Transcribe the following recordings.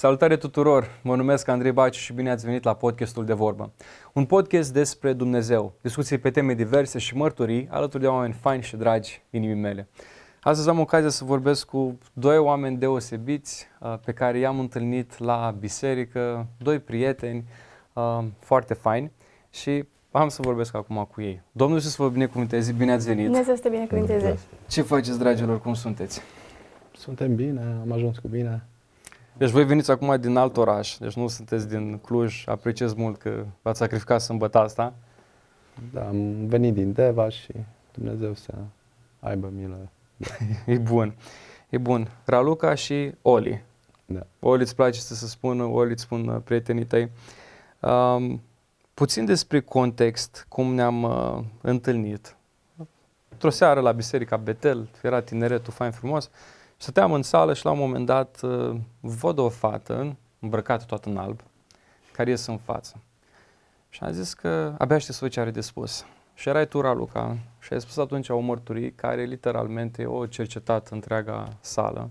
Salutare tuturor! Mă numesc Andrei Baci și bine ați venit la podcastul De Vorbă. Un podcast despre Dumnezeu, discuții pe teme diverse și mărturii alături de oameni faini și dragi inimii mele. Astăzi am ocazia să vorbesc cu doi oameni deosebiți pe care i-am întâlnit la biserică, doi prieteni foarte faini și am să vorbesc acum cu ei. Domnul Isus să vă binecuvânteze, bine ați venit! Dumnezeu să te binecuvânteze! Ce faceți, dragilor, cum sunteți? Suntem bine, am ajuns cu bine. Deci voi veniți acum din alt oraș, deci nu sunteți din Cluj, apreciez mult că v-ați sacrificat sâmbăta asta. Da, am venit din Deva și Dumnezeu să aibă milă. E bun. Raluca și Oli. Da. Oli îți place să se spună, Oli îți spun prietenii tăi. Puțin despre context, cum ne-am întâlnit. Într-o seară la biserica Betel, era tineretul fain frumos. Stăteam în sală și la un moment dat văd o fată îmbrăcată toată în alb, care iese în față. Și am zis că abia aștept să văd ce are de spus. Și erai tu, Raluca, și ai spus atunci o mărturie care literalmente o cercetat întreaga sală.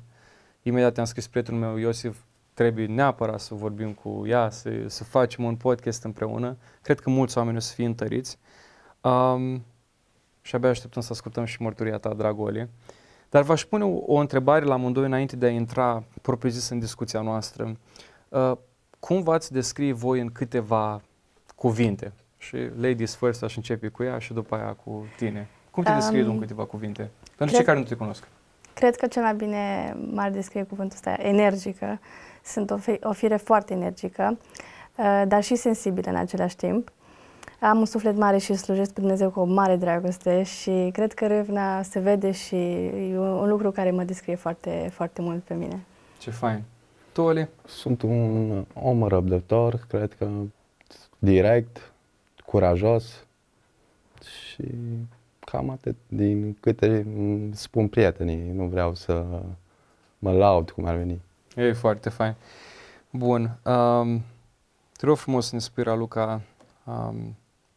Imediat am scris prietenul meu, Iosif, trebuie neapărat să vorbim cu ea, să facem un podcast împreună. Cred că mulți oameni o să fie întăriți. Și abia așteptăm să ascultăm și mărturia ta, dragă Oli. Dar v-aș pune o întrebare la amândoi înainte de a intra propriu-zis în discuția noastră. Cum v-ați descrie voi în câteva cuvinte? Și ladies first, aș începe cu ea și după aia cu tine. Cum te descrie în câteva cuvinte? Pentru cei care nu te cunosc. Cred că cel mai bine m-ar descrie cuvântul ăsta, energică. Sunt o fire foarte energică, dar și sensibilă în același timp. Am un suflet mare și slujesc pe Dumnezeu cu o mare dragoste și cred că râvna se vede și e un lucru care mă descrie foarte, foarte mult pe mine. Ce fain! Tu, Oli? Sunt un om răbdător, cred că direct, curajos și cam atât din câte spun prietenii. Nu vreau să mă laud cum ar veni. E foarte fain. Bun. Te rog frumos să ne spui, Raluca,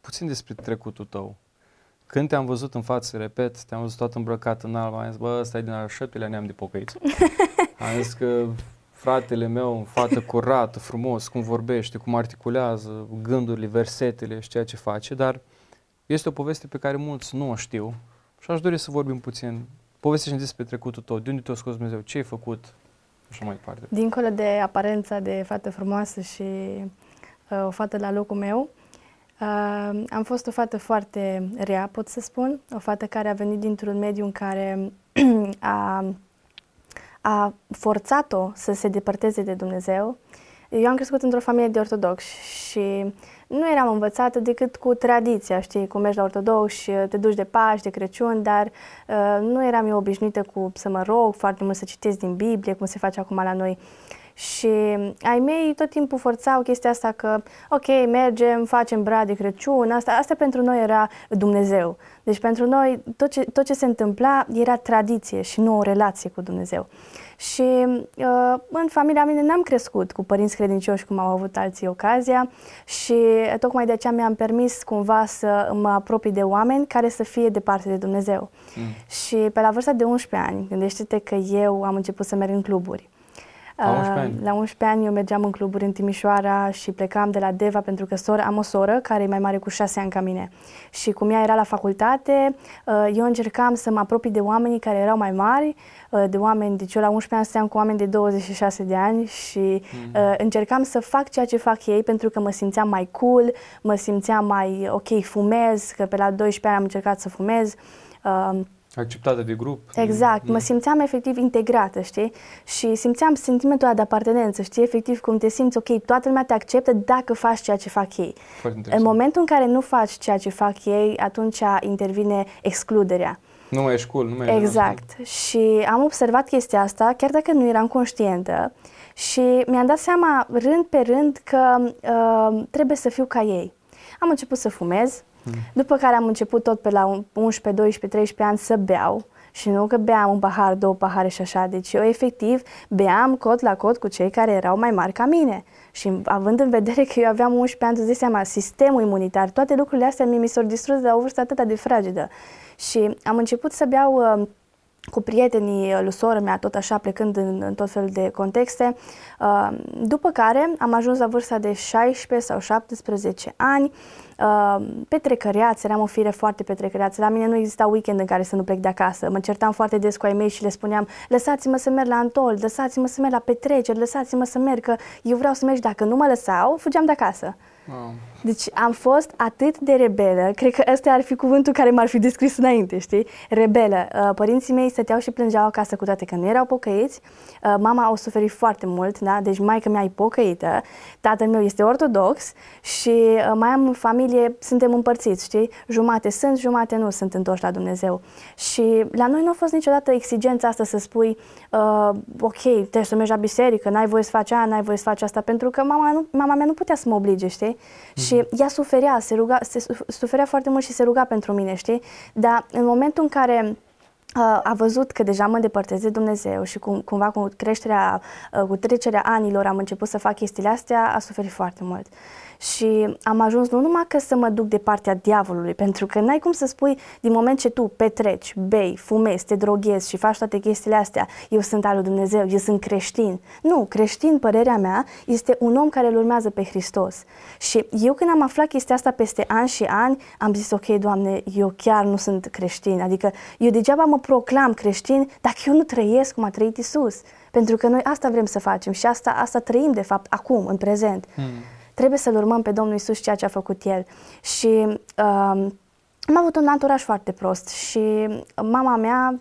puțin despre trecutul tău. Când te-am văzut în față, repet, te-am văzut tot îmbrăcat în alb, am zis, bă, ăsta e din al 7-lea neam de pocăiți. Am zis că fratele meu, fată curată, frumos, cum vorbește, cum articulează, gândurile, versetele și ceea ce face, dar este o poveste pe care mulți nu o știu și aș dori să vorbim puțin. Povestește-ne despre trecutul tău, de unde te-a scos Dumnezeu, ce ai făcut și mai departe. Dincolo de aparența de fată frumoasă și o fată la locul meu, am fost o fată foarte rea, pot să spun, o fată care a venit dintr-un mediu în care a forțat-o să se depărteze de Dumnezeu. Eu am crescut într-o familie de ortodoxi și nu eram învățată decât cu tradiția, știi, cum mergi la ortodox și te duci de Paști, de Crăciun, dar nu eram eu obișnuită cu să mă rog foarte mult, să citesc din Biblie, cum se face acum la noi. Și ai mei tot timpul forțau chestia asta că, ok, mergem, facem brad de Crăciun, asta pentru noi era Dumnezeu. Deci pentru noi tot ce se întâmpla era tradiție și nu o relație cu Dumnezeu. Și în familia mea n-am crescut cu părinți credincioși cum au avut alții ocazia și tocmai de aceea mi-am permis cumva să mă apropii de oameni care să fie departe de Dumnezeu. Și pe la vârsta de 11 ani, gândește-te că eu am început să merg în cluburi. La 11 ani eu mergeam în cluburi în Timișoara și plecam de la Deva pentru că am o soră care e mai mare cu 6 ani ca mine. Și cum ea era la facultate, eu încercam să mă apropii de oamenii care erau mai mari, de oameni, deci eu la 11 ani stăteam cu oameni de 26 de ani și încercam să fac ceea ce fac ei pentru că mă simțeam mai cool, mă simțeam mai ok, fumez, că pe la 12 ani am încercat să fumez. Acceptată de grup. Exact, mă simțeam efectiv integrată, știi? Și simțeam sentimentul ăla de apartenență, știi? Efectiv cum te simți, ok, toată lumea te acceptă dacă faci ceea ce fac ei. În momentul în care nu faci ceea ce fac ei, atunci intervine excluderea. Nu mai ești cool, nu mai ești. Exact. Și am observat chestia asta, chiar dacă nu eram conștientă, și mi-am dat seama rând pe rând că trebuie să fiu ca ei. Am început să fumez. După care am început tot pe la 11, 12, 13 ani să beau și nu că beam un pahar, două pahare și așa, deci eu efectiv beam cot la cot cu cei care erau mai mari ca mine și având în vedere că eu aveam 11 ani, tu zici seama, sistemul imunitar, toate lucrurile astea mi s-au distrus de la o vârstă atât de fragedă și am început să beau cu prietenii lui sora mea, tot așa, plecând în tot felul de contexte, după care am ajuns la vârsta de 16 sau 17 ani, petrecăreață, eram o fire foarte petrecăreață, la mine nu exista weekend în care să nu plec de acasă, mă certam foarte des cu ai mei și le spuneam, lăsați-mă să merg la antol, lăsați-mă să merg la petreceri, lăsați-mă să merg, că eu vreau să merg, dacă nu mă lăsau, fugeam de acasă. Wow. Deci am fost atât de rebelă, cred că ăsta ar fi cuvântul care m-ar fi descris înainte, știi? Rebelă. Părinții mei stăteau și plângeau acasă, cu toate că nu erau pocăiți. Mama a suferit foarte mult, da? Deci maică mea e pocăită, tatăl meu este ortodox și mai am în familie, suntem împărțiți, știi? Jumate sunt, jumate nu sunt întoși la Dumnezeu. Și la noi nu a fost niciodată exigența asta să spui ok, trebuie să mergi la biserică, n-ai voie să faci aia, n-ai voie să faci asta, pentru că mama mea nu putea să mă oblige, știi? Și ea suferea, suferea foarte mult și se ruga pentru mine, știi? Dar în momentul în care a văzut că deja mă îndepărtez de Dumnezeu și cumva cu creșterea, cu trecerea anilor am început să fac chestiile astea, a suferit foarte mult. Și am ajuns nu numai că să mă duc de partea diavolului, pentru că n-ai cum să spui, din moment ce tu petreci, bei, fumezi, te droghezi și faci toate chestiile astea, eu sunt al lui Dumnezeu, eu sunt creștin. Nu, creștin, părerea mea, este un om care îl urmează pe Hristos. Și eu când am aflat chestia asta peste ani și ani, am zis, ok, Doamne, eu chiar nu sunt creștin, adică eu degeaba mă proclam creștin dacă eu nu trăiesc cum a trăit Isus. Pentru că noi asta vrem să facem și asta trăim, de fapt, acum, în prezent. Trebuie să-L urmăm pe Domnul Isus, ceea ce a făcut El. Și am avut un anturaj foarte prost și mama mea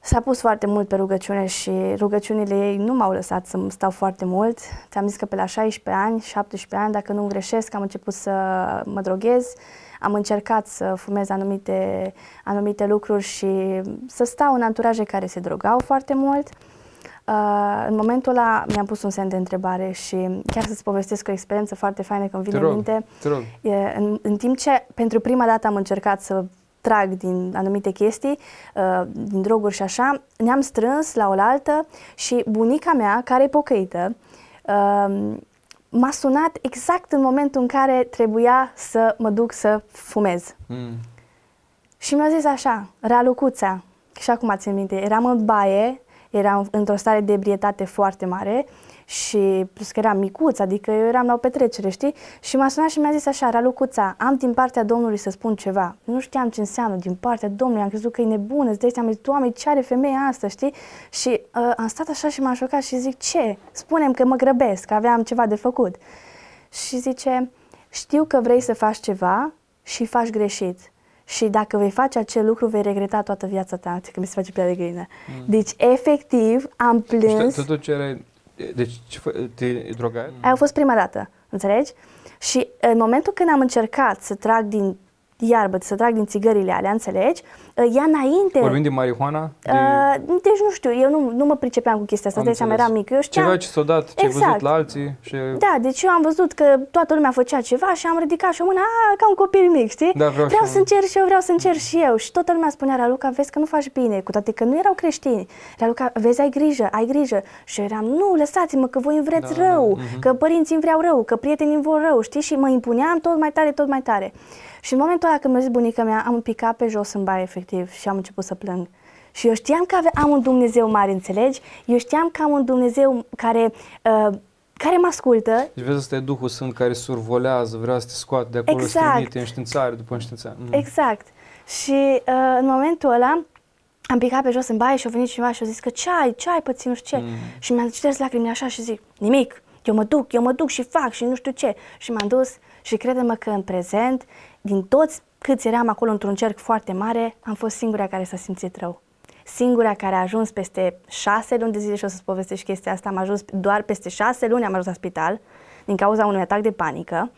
s-a pus foarte mult pe rugăciune și rugăciunile ei nu m-au lăsat să stau foarte mult. Ți-am zis că pe la 16 ani, 17 ani, dacă nu greșesc, am început să mă droghez, am încercat să fumez anumite lucruri și să stau în anturaje care se drogau foarte mult. În momentul ăla mi-am pus un semn de întrebare și chiar să-ți povestesc o experiență foarte faină când vine în minte. În timp ce pentru prima dată am încercat să trag din anumite chestii, din droguri și așa, ne-am strâns la oaltă și bunica mea, care e pocăită, m-a sunat exact în momentul în care trebuia să mă duc să fumez. Și mi-a zis așa, Ralucuța, și acum țin minte, eram în baie, eram într-o stare de ebrietate foarte mare și plus că eram micuț, adică eu eram la o petrecere, știi? Și m-a sunat și mi-a zis așa, Ralucuța, am din partea Domnului să spun ceva. Nu știam ce înseamnă din partea Domnului, am crezut că e nebună, îți dai seama, am zis, Doamne, ce are femeia asta, știi? Și am stat așa și m-am șocat și zic, ce? Spune-mi că mă grăbesc, că aveam ceva de făcut. Și zice, știu că vrei să faci ceva și faci greșit. Și dacă vei face acel lucru, vei regreta toată viața ta, că mi se face pielea de găină. Deci, efectiv, am plâns. Și totuși erai... Deci, te drogai? Aia a fost prima dată, înțelegi? Și în momentul când am încercat să trag din iarbă, să trag din țigările alea, înțelegi? Ea înainte... Vorbim de marihuana? Deci nu știu, eu nu mă pricepeam cu chestia asta, de seama, eram mică, eu știam... Ceva ce s-a dat, ce exact. Ai văzut la alții și... Da, deci eu am văzut că toată lumea făcea ceva și am ridicat și o mână, ca un copil mic, știi? Da, vreau să încerc și eu, Și toată lumea spunea, Raluca, vezi că nu faci bine, cu toate că nu erau creștini. Raluca, vezi, ai grijă, ai grijă. Și eu eram, nu, lăsați-mă, că voi îmi vreți rău, că părinții îmi vreau rău, că prietenii îmi vor rău, știi? Și mă impuneam tot mai tare. Și în momentul ăla când mi-a zis bunica mea, am picat pe jos în baie, efectiv, și am început să plâng. Și eu știam că am un Dumnezeu mare, înțelegi? Eu știam că am un Dumnezeu care mă ascultă. Deci vezi, ăsta e Duhul Sfânt care survolează, vrea să te scoate de acolo, exact. Să te imite înștiințare după înștiințare. Exact. Și în momentul ăla am picat pe jos în baie și a venit cineva și a zis că ce ai pățit, nu știu ce. Și mi-a șters lacrimile așa și zic, nimic, eu mă duc și fac și nu știu ce. Și m-am dus și crede-mă că în prezent, din toți câți eram acolo într-un cerc foarte mare, am fost singura care s-a simțit rău. Singura care a ajuns peste 6 luni de zile, și o să-ți povestești chestia asta, am ajuns doar peste 6 luni, am ajuns la spital din cauza unui atac de panică.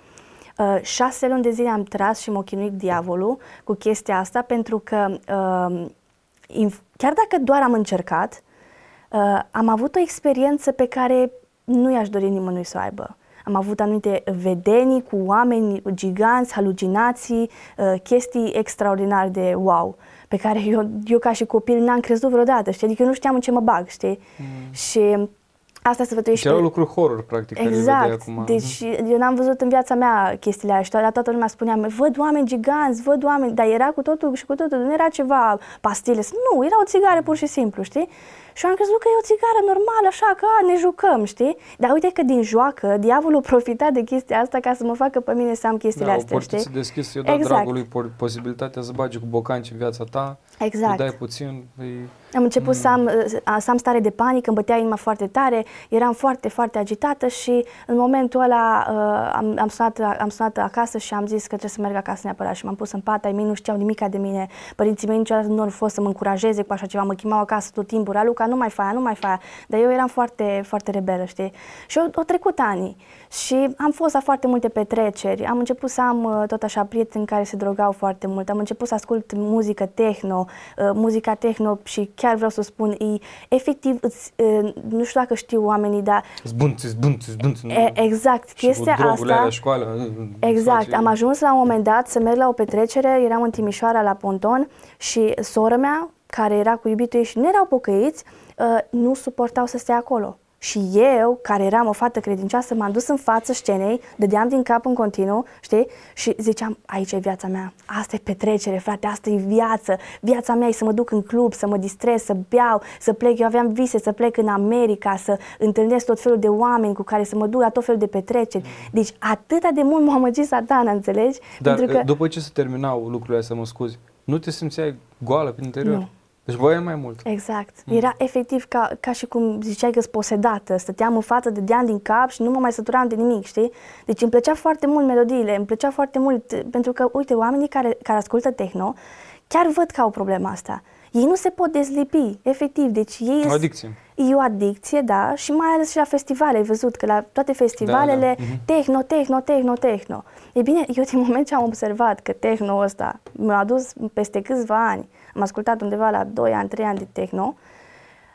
6 luni de zile am tras și m-a chinuit diavolul cu chestia asta, pentru că chiar dacă doar am încercat, am avut o experiență pe care nu i-aș dori nimănui să o aibă. Am avut anumite vedenii cu oameni giganți, halucinații, chestii extraordinare de wow, pe care eu ca și copil n-am crezut vreodată, știi? Adică eu nu știam în ce mă bag, știi? Și Asta se vătuiește. Erau lucruri horror, practic. Exact. Acum. Deci eu n-am văzut în viața mea chestiile aia și toată lumea spunea, văd oameni giganți, văd oameni, dar era cu totul și cu totul, nu era ceva pastile, nu, era o țigară pur și simplu, știi? Și am crezut că e o țigară normală, așa, că ne jucăm, știi? Dar uite că din joacă, diavolul profita de chestia asta ca să mă facă pe mine să am chestiile astea, știi? Da, o portiță deschisă, eu dau dragului posibilitatea să bagi cu bocanci în viața ta, exact. Îi dai puțin, îi... Am început să am stare de panică, îmi bătea inima foarte tare, eram foarte, foarte agitată și în momentul ăla am sunat acasă și am zis că trebuie să merg acasă neapărat și m-am pus în pat, ai mei nu știau nimica de mine, părinții mei niciodată nu au fost să mă încurajeze cu așa ceva, mă chimau acasă tot timpul, Raluca, nu mai faia, dar eu eram foarte, foarte rebelă, știi? Și au trecut ani și am fost la foarte multe petreceri, am început să am tot așa prieteni care se drogau foarte mult, am început să ascult muzică techno, muzica techno și chiar vreau să spun, e efectiv, nu știu dacă știu oamenii, dar... Zbunți. Exact, chestia asta... La școală, exact, am ajuns la un moment dat să merg la o petrecere, eram în Timișoara la Ponton și sora mea, care era cu iubitul ei și nu erau pocăiți, nu suportau să stea acolo. Și eu, care eram o fată credincioasă, m-am dus în fața scenei, dădeam din cap în continuu, știi? Și ziceam, aici e viața mea, asta e petrecere, frate, asta e viață, viața mea e să mă duc în club, să mă distrez, să beau, să plec, eu aveam vise să plec în America, să întâlnesc tot felul de oameni cu care să mă duc la tot felul de petreceri. Deci atâta de mult m-a amăgit satana, înțelegi? Dar că... după ce se terminau lucrurile astea, mă scuzi, nu te simțeai goală prin interior? Nu. Deci voiam mai mult. Exact. Era efectiv ca și cum ziceai că-s posedată. Stăteam în față, dădeam din cap și nu mă mai săturam de nimic, știi? Deci îmi plăcea foarte mult melodiile, îmi plăcea foarte mult, pentru că, uite, oamenii care ascultă techno chiar văd că au problema asta. Ei nu se pot dezlipi, efectiv. Deci ei e o adicție, da, și mai ales și la festivale. Ai văzut că la toate festivalele techno. E bine, eu din moment ce am observat că techno ăsta mi-a adus peste câțiva ani, am ascultat undeva la 2 ani, 3 ani de techno,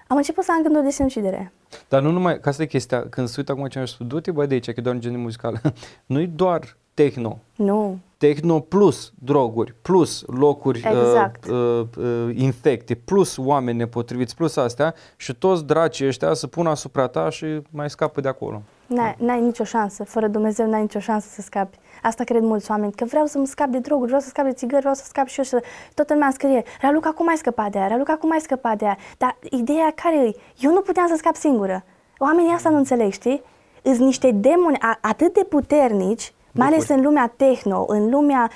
am început să am gânduri de sinucidere. Dar nu numai, că asta e chestia, când se uită acum ce am spus, du-te bă de aici, că e doar un geniu muzical. Nu-i doar techno. Nu. Techno plus droguri, plus locuri exact. Infecte, plus oameni nepotriviți, plus astea și toți dracii ăștia se pun asupra ta și mai scapă de acolo. N-ai nicio șansă, fără Dumnezeu n-ai nicio șansă să scapi. Asta cred mulți oameni, că vreau să mă scap de droguri, vreau să scap de țigări, vreau să scap și eu și toată lumea scrie, Raluca, cum ai scăpat de aia? Raluca, cum ai scăpat de aia? Dar ideea care e? Eu nu puteam să scap singură. Oamenii asta nu înțeleg, știi? Îs niște demoni atât de puternici, mai ales în lumea techno, în lumea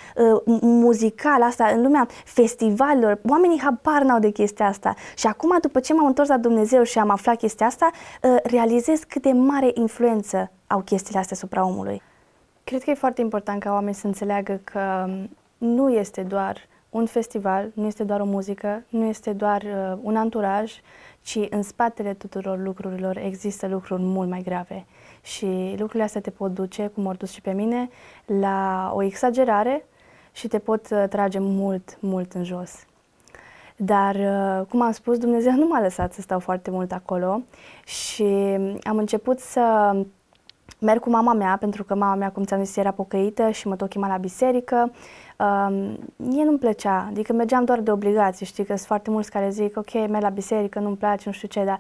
muzicală asta, în lumea festivalelor, oamenii habar n-au de chestia asta. Și acum, după ce m-am întors la Dumnezeu și am aflat chestia asta, realizez cât de mare influență au chestiile astea asupra omului. Cred că e foarte important ca oamenii să înțeleagă că nu este doar un festival, nu este doar o muzică, nu este doar un anturaj, ci în spatele tuturor lucrurilor există lucruri mult mai grave. Și lucrurile astea te pot duce, cum au dus și pe mine, la o exagerare și te pot trage mult, mult în jos. Dar, cum am spus, Dumnezeu nu m-a lăsat să stau foarte mult acolo și am început să merg cu mama mea, pentru că mama mea, cum ți-am zis, era pocăită și mă tot chema la biserică. Mie nu-mi plăcea, adică mergeam doar de obligație, știi, că sunt foarte mulți care zic, ok, merg la biserică, nu-mi place, nu știu ce, dar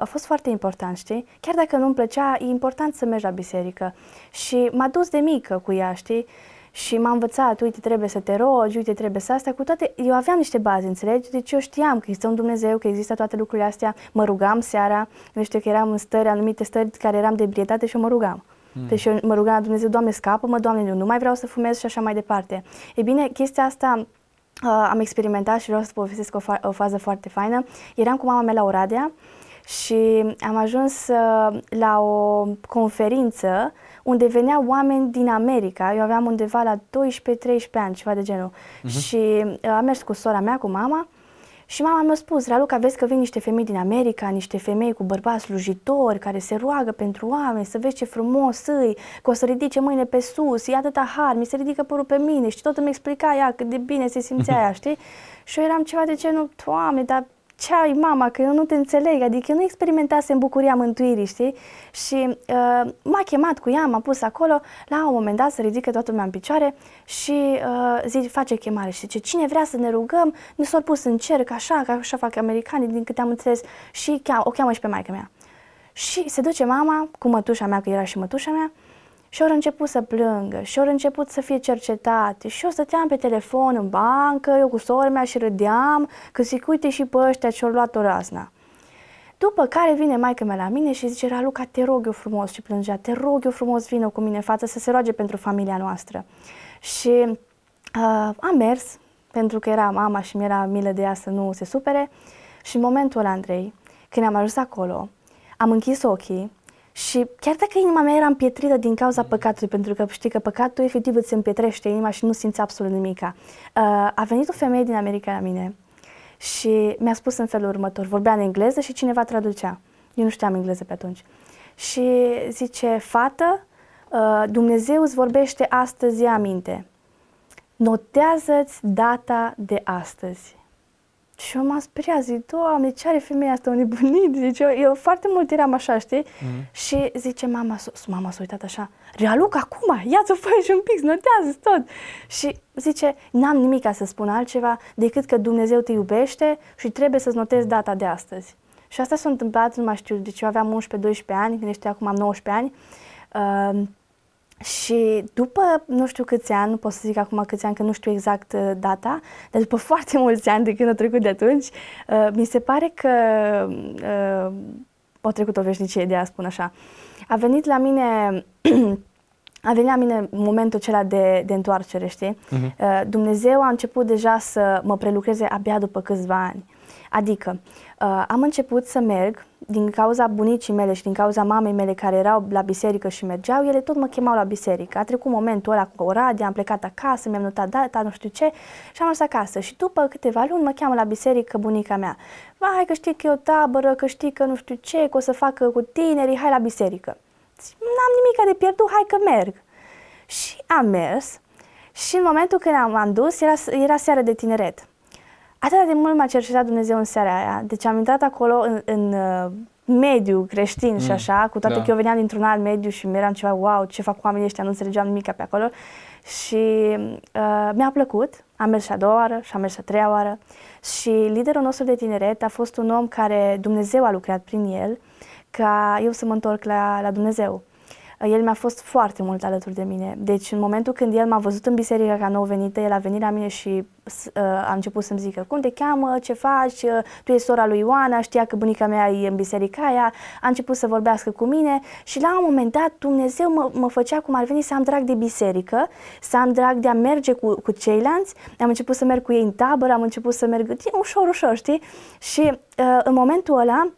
a fost foarte important, știi? Chiar dacă nu-mi plăcea, e important să mergi la biserică. Și m-a dus de mică cu ea, știi? Și m-a învățat, uite, trebuie să te rogi, uite, trebuie să asta, cu toate, eu aveam niște baze, înțelegi? Deci eu știam că există un Dumnezeu, că există toate lucrurile astea, mă rugam seara, nu știu că eram în stări, anumite stări care eram de ebrietate și eu mă rugam. Deci eu mă rugam la Dumnezeu, Doamne, scapă-mă, Doamne, eu nu mai vreau să fumez și așa mai departe. E bine, chestia asta am experimentat și vreau să povestesc o fază foarte faină. Eram cu mama mea la Oradea și am ajuns la o conferință unde veneau oameni din America, eu aveam undeva la 12-13 ani, ceva de genul. Și am mers cu sora mea, cu mama, și mama mi-a spus, Raluca, vezi că vin niște femei din America, niște femei cu bărbați slujitori care se roagă pentru oameni, să vezi ce frumos îi, că o să ridice mâine pe sus, e atâta har, mi se ridică părul pe mine și tot îmi explica ea cât de bine se simțea ea, știi? Și eu eram ceva de genul, Doamne, dar ce ai, mama, că eu nu te înțeleg, adică eu nu experimentasem bucuria mântuirii, știi? Și m-a chemat cu ea, m-a pus acolo, la un moment dat se ridică toată lumea în picioare și face chemare și zice, cine vrea să ne rugăm, ne s-au pus în cer, că așa fac americanii, din câte am înțeles, și o cheamă și pe maică mea. Și se duce mama cu mătușa mea, că era și mătușa mea, și au început să plângă, și au început să fie cercetate. Și eu stăteam pe telefon în bancă, eu cu sora mea, și râdeam, că zic, uite și pe ăștia ce-au luat o razna. După care vine maică-mea la mine și zice, Raluca, te rog eu frumos, și plângea, te rog eu frumos, vină cu mine în față să se roage pentru familia noastră. Și am mers, pentru că era mama și mi-era milă de ea să nu se supere. Și în momentul ăla, Andrei, când am ajuns acolo, am închis ochii și chiar dacă inima mea era împietrită din cauza păcatului, pentru că știi că păcatul efectiv îți împietrește inima și nu simți absolut nimica, a venit o femeie din America la mine și mi-a spus în felul următor, vorbea în engleză și cineva traducea, eu nu știam engleză pe atunci, și zice, fată, Dumnezeu îți vorbește astăzi, ia aminte, notează-ți data de astăzi. Și eu m-am speriat, zic, Doamne, ce are femeia asta, un nebunit, zice, eu foarte mult eram așa, știi? Și zice, mama s-a uitat așa, Raluca, acum, ia-ți o foaie și un pix, notează-ți tot. Și zice, n-am nimic să spun altceva decât că Dumnezeu te iubește și trebuie să-ți notezi data de astăzi. Și asta s-a întâmplat, nu mai știu, deci eu aveam 11-12 ani, când ești acum am 19 ani. Și după nu știu câți ani, nu pot să zic acum câți ani, că nu știu exact data, dar după foarte mulți ani de când a trecut de atunci, mi se pare că a trecut o veșnicie, de a spun așa. A venit la mine momentul acela de întoarcere, știi? Dumnezeu a început deja să mă prelucreze abia după câțiva ani. Adică am început să merg din cauza bunicii mele și din cauza mamei mele care erau la biserică și mergeau, ele tot mă chemau la biserică. A trecut momentul ăla cu Oradea, am plecat acasă, mi-am notat data, nu știu ce, și am ajuns acasă. Și după câteva luni mă cheamă la biserică bunica mea. Vai, că știi că e o tabără, că știi că nu știu ce, că o să facă cu tinerii, hai la biserică. N-am nimic de pierdut, hai că merg. Și am mers și în momentul când am dus, era seară de tineret. Atât de mult m-a cercetat Dumnezeu în seara aia, deci am intrat acolo în mediu creștin și așa, cu toate că eu veneam dintr-un alt mediu și mi-eram ceva, wow, ce fac oamenii ăștia, nu înțelegeam nimica pe acolo și mi-a plăcut, am mers și a doua oară și am mers și a treia oară și liderul nostru de tineret a fost un om care Dumnezeu a lucrat prin el ca eu să mă întorc la Dumnezeu. El mi-a fost foarte mult alături de mine. Deci în momentul când el m-a văzut în biserică ca nou venită, el a venit la mine și a început să-mi zică, cum te cheamă, ce faci, tu ești sora lui Ioana, știa că bunica mea e în biserica aia, a început să vorbească cu mine și la un moment dat Dumnezeu mă făcea cum ar veni să am drag de biserică, să am drag de a merge cu ceilalți, am început să merg cu ei în tabără, am început să merg ușor, ușor, știi? Și în momentul ăla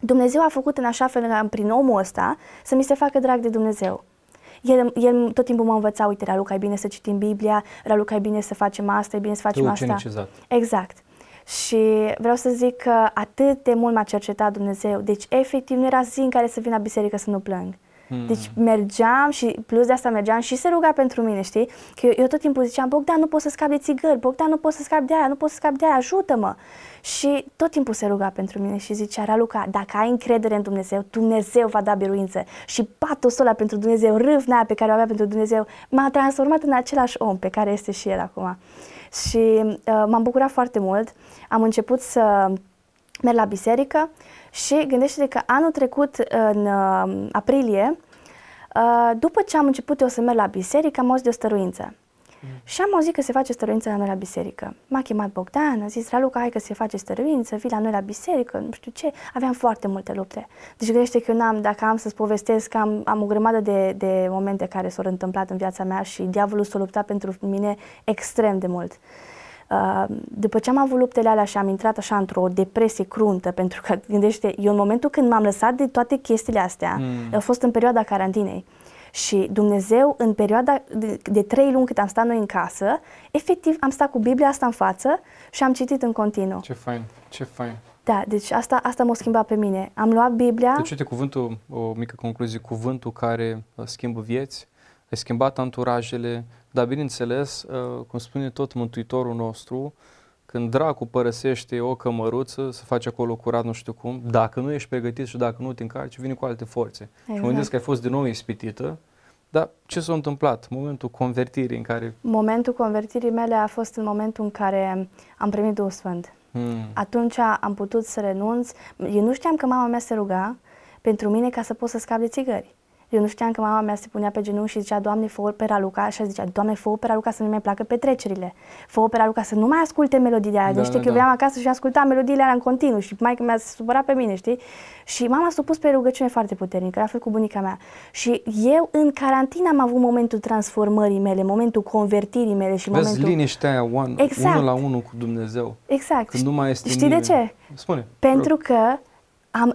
Dumnezeu a făcut în așa fel, prin omul ăsta, să mi se facă drag de Dumnezeu. El tot timpul mă învăța, uite, Raluca, e bine să citim Biblia, Raluca, e bine să facem asta, e bine să facem asta. Ucenicizat. Exact. Și vreau să zic că atât de mult m-a cercetat Dumnezeu, deci efectiv nu era zi în care să vin la biserică să nu plâng. Deci mergeam și plus de asta mergeam și se ruga pentru mine, știi? Că eu tot timpul ziceam, Bogdan, nu pot să scap de țigări, Bogdan, nu pot să scap de aia, nu pot să scap de aia, ajută-mă. Și tot timpul se ruga pentru mine și zicea, Raluca, dacă ai încredere în Dumnezeu, Dumnezeu va da biruință. Și patosul ăla pentru Dumnezeu, râvna aia pe care o avea pentru Dumnezeu, m-a transformat în același om pe care este și el acum. Și m-am bucurat foarte mult, am început să merg la biserică și gândește-te că anul trecut, în aprilie, după ce am început eu să merg la biserică, am auzit de o stăruință. Și am auzit că se face stăruință la noi la biserică. M-a chemat Bogdan, a zis, Raluca, hai că se face stăruință, vii la noi la biserică, nu știu ce. Aveam foarte multe lupte. Deci gândește că eu n-am, dacă am să-ți povestesc, că am o grămadă de momente care s-au întâmplat în viața mea și diavolul s-a luptat pentru mine extrem de mult. După ce am avut luptele alea și am intrat așa într-o depresie cruntă, pentru că gândește, eu în momentul când m-am lăsat de toate chestiile astea, a fost în perioada carantinei și Dumnezeu în perioada de 3 luni cât am stat noi în casă, efectiv am stat cu Biblia asta în față și am citit în continuu. Ce fain, ce fain. Da, deci asta m-a schimbat pe mine. Am luat Biblia. Deci uite, cuvântul, o mică concluzie, cuvântul care schimbă vieți, ai schimbat anturajele, dar bineînțeles, cum spune tot Mântuitorul nostru, când dracul părăsește o cămăruță, să faci acolo curat nu știu cum, dacă nu ești pregătit și dacă nu te încarci, vine cu alte forțe. Exact. Și mă gândesc că ai fost din nou ispitită, dar ce s-a întâmplat? Momentul convertirii în care... Momentul convertirii mele a fost în momentul în care am primit Duhul Sfânt. Atunci am putut să renunț. Eu nu știam că mama mea se ruga, pentru mine ca să pot să scap de țigări. Eu nu știam că mama mea se punea pe genunchi și zicea: Doamne, fă-o pe Raluca, și zicea: Doamne, fă-o pe Raluca să nu-mi mai placă petrecerile, fă-o pe Raluca să nu mai asculte melodiile alea. Da, deci, da, că eu veneam acasă și ascultam melodiile alea în continuu și maică mi-a supărat pe mine, știi? Și mama s-a pus pe rugăciune foarte puternică, la fel cu bunica mea. Și eu în carantină am avut momentul transformării mele, momentul convertirii mele și vezi, momentul... liniștea aia, exact. Unul la unul cu Dumnezeu. Exact. Când nu mai este știi nimeni. De ce? Spune. Pentru că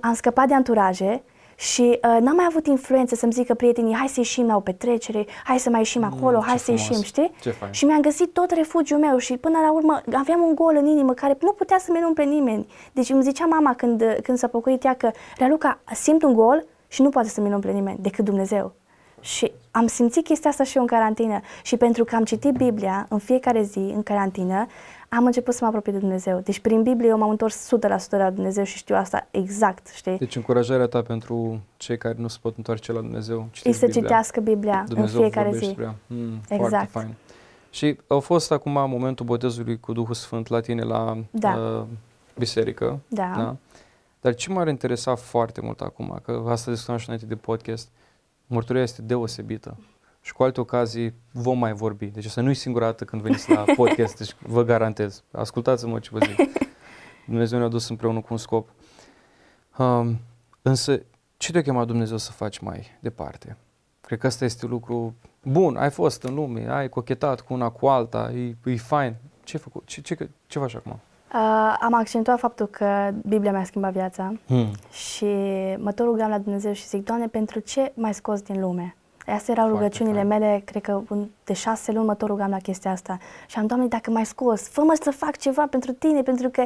am scăpat de anturaje. Și n-am mai avut influență să-mi zică prietenii: hai să ieșim la o petrecere, hai să mai ieșim acolo, hai să ieșim, știi? Și mi-am găsit tot refugiul meu și până la urmă aveam un gol în inimă care nu putea să-mi umple nimeni. Deci îmi zicea mama când s-a pocăit ea că: Raluca, simt un gol și nu poate să-mi umple nimeni decât Dumnezeu. Și am simțit chestia asta și eu în carantină. Și pentru că am citit Biblia în fiecare zi în carantină, am început să mă apropii de Dumnezeu. Deci prin Biblie eu m-am întors 100% la Dumnezeu și știu asta exact, știi? Deci încurajarea ta pentru cei care nu se pot întoarce la Dumnezeu, e să citească Biblia Dumnezeu în fiecare zi. Exact. Fain. Și au fost acum momentul botezului cu Duhul Sfânt la tine la biserică. Da. Da. Dar ce m-ar interesa foarte mult acum, că asta discutăm și înainte de podcast, mărturia este deosebită. Și cu alte ocazii vom mai vorbi. Deci asta nu e singura dată când veniți la podcast, deci vă garantez. Ascultați-mă ce vă zic. Dumnezeu ne-a dus împreună cu un scop. Însă, ce te-a chemat Dumnezeu să faci mai departe? Cred că asta este lucru bun. Ai fost în lume, ai cochetat cu una, cu alta, e fain. Ce ai făcut? Ce faci acum? Am accentuat faptul că Biblia mi-a schimbat viața și mă tot rugam la Dumnezeu și zic: Doamne, pentru ce m-ai scos din lume? Astea erau foarte rugăciunile mele, cred că de 6 luni mă tot rugam la chestia asta. Și am: Doamne, dacă m-ai scos, fă-mă să fac ceva pentru tine, pentru că